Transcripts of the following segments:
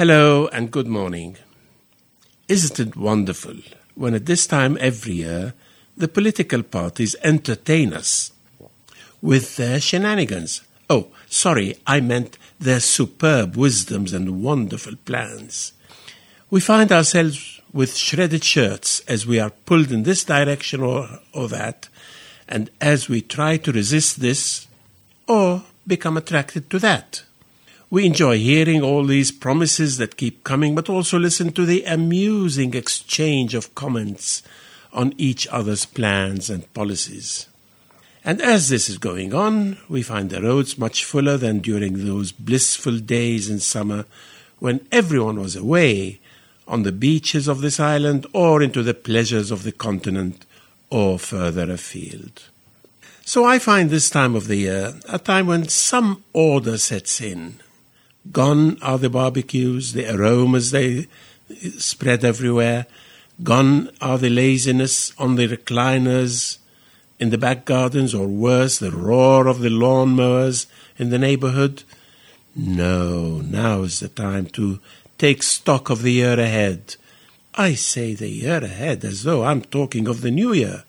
Hello and good morning. Isn't it wonderful when at this time every year the political parties entertain us with their shenanigans? Oh, sorry, I meant their superb wisdoms and wonderful plans. We find ourselves with shredded shirts as we are pulled in this direction or that, and as we try to resist this or become attracted to that. We enjoy hearing all these promises that keep coming, but also listen to the amusing exchange of comments on each other's plans and policies. And as this is going on, we find the roads much fuller than during those blissful days in summer when everyone was away on the beaches of this island or into the pleasures of the continent or further afield. So I find this time of the year a time when some order sets in. Gone are the barbecues, the aromas they spread everywhere. Gone are the laziness on the recliners in the back gardens, or worse, the roar of the lawnmowers in the neighborhood. No, now is the time to take stock of the year ahead. I say the year ahead as though I'm talking of the new year,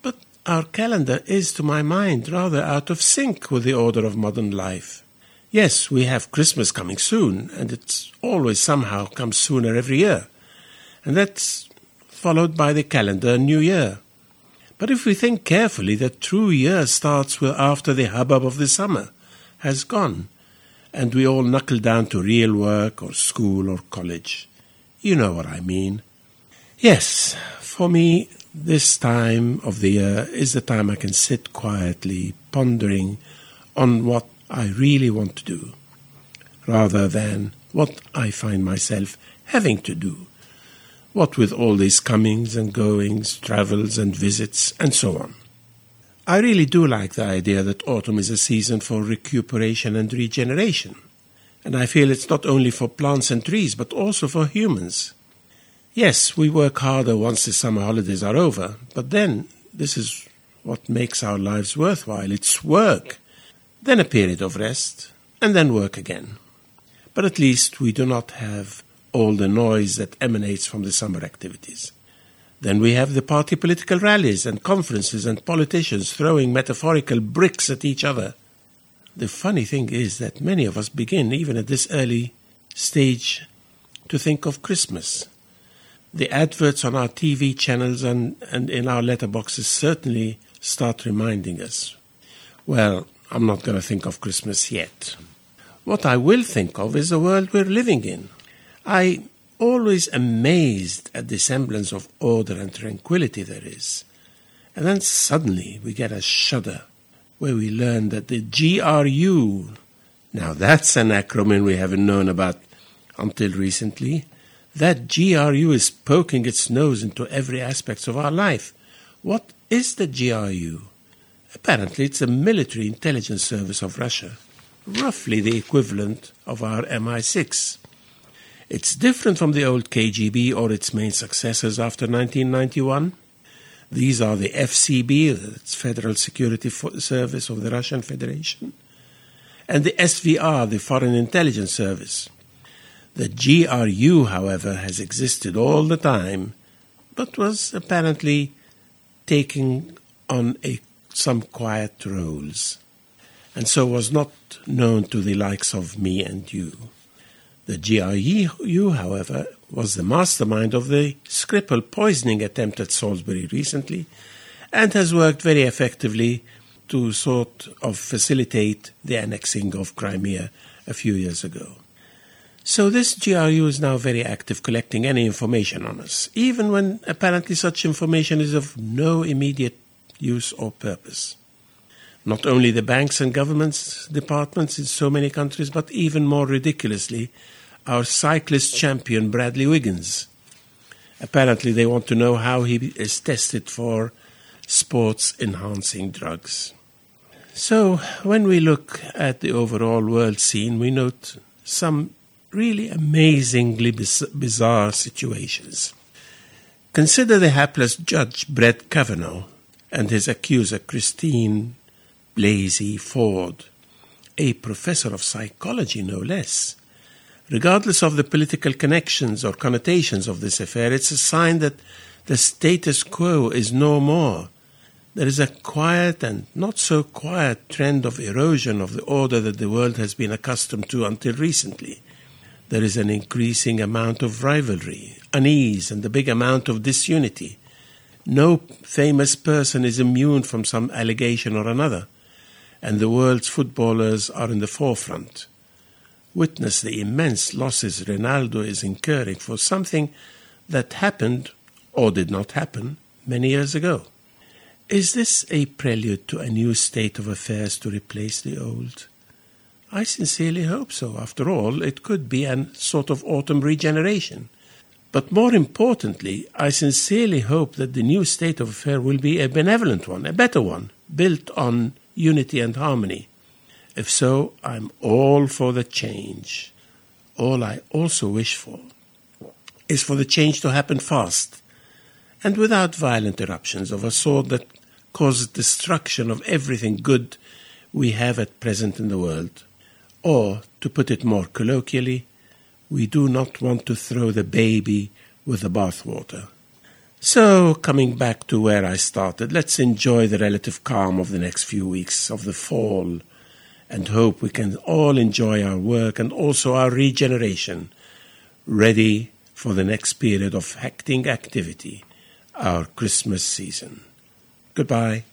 but our calendar is, to my mind, rather out of sync with the order of modern life. Yes, we have Christmas coming soon, and it's always somehow comes sooner every year. And that's followed by the calendar New Year. But if we think carefully, the true year starts after the hubbub of the summer has gone, and we all knuckle down to real work or school or college. You know what I mean. Yes, for me, this time of the year is the time I can sit quietly, pondering on what I really want to do, rather than what I find myself having to do, what with all these comings and goings, travels and visits, and so on. I really do like the idea that autumn is a season for recuperation and regeneration, and I feel it's not only for plants and trees, but also for humans. Yes, we work harder once the summer holidays are over, but then this is what makes our lives worthwhile. It's work, then a period of rest, and then work again. But at least we do not have all the noise that emanates from the summer activities. Then we have the party political rallies and conferences and politicians throwing metaphorical bricks at each other. The funny thing is that many of us begin, even at this early stage, to think of Christmas. The adverts on our TV channels and in our letterboxes certainly start reminding us. Well, I'm not going to think of Christmas yet. What I will think of is the world we're living in. I always amazed at the semblance of order and tranquility there is. And then suddenly we get a shudder where we learn that the GRU, now that's an acronym we haven't known about until recently, that GRU is poking its nose into every aspect of our life. What is the GRU? Apparently, it's a military intelligence service of Russia, roughly the equivalent of our MI6. It's different from the old KGB or its main successors after 1991. These are the FSB, its Federal Security Service of the Russian Federation, and the SVR, the Foreign Intelligence Service. The GRU, however, has existed all the time, but was apparently taking on some quiet roles, and so was not known to the likes of me and you. The GRU, however, was the mastermind of the Skripal poisoning attempt at Salisbury recently, and has worked very effectively to sort of facilitate the annexing of Crimea a few years ago. So this GRU is now very active, collecting any information on us, even when apparently such information is of no immediate use or purpose. Not only the banks and governments departments in so many countries, but even more ridiculously, our cyclist champion Bradley Wiggins. Apparently they want to know how he is tested for sports-enhancing drugs. So when we look at the overall world scene, we note some really amazingly bizarre situations. Consider the hapless Judge Brett Kavanaugh and his accuser, Christine Blasey Ford, a professor of psychology no less, Regardless of the political connections or connotations of this affair, it's a sign that the status quo is no more. There is a quiet and not so quiet trend of erosion of the order that the world has been accustomed to until recently. There is an increasing amount of rivalry, unease, and a big amount of disunity. No famous person is immune from some allegation or another, and the world's footballers are in the forefront. Witness the immense losses Ronaldo is incurring for something that happened, or did not happen, many years ago. Is this a prelude to a new state of affairs to replace the old? I sincerely hope so. After all, it could be a sort of autumn regeneration. But more importantly, I sincerely hope that the new state of affairs will be a benevolent one, a better one, built on unity and harmony. If so, I'm all for the change. All I also wish for is for the change to happen fast and without violent eruptions of a sort that causes destruction of everything good we have at present in the world. Or, to put it more colloquially, we do not want to throw the baby with the bathwater. So, coming back to where I started, let's enjoy the relative calm of the next few weeks of the fall and hope we can all enjoy our work and also our regeneration, ready for the next period of hectic activity, our Christmas season. Goodbye.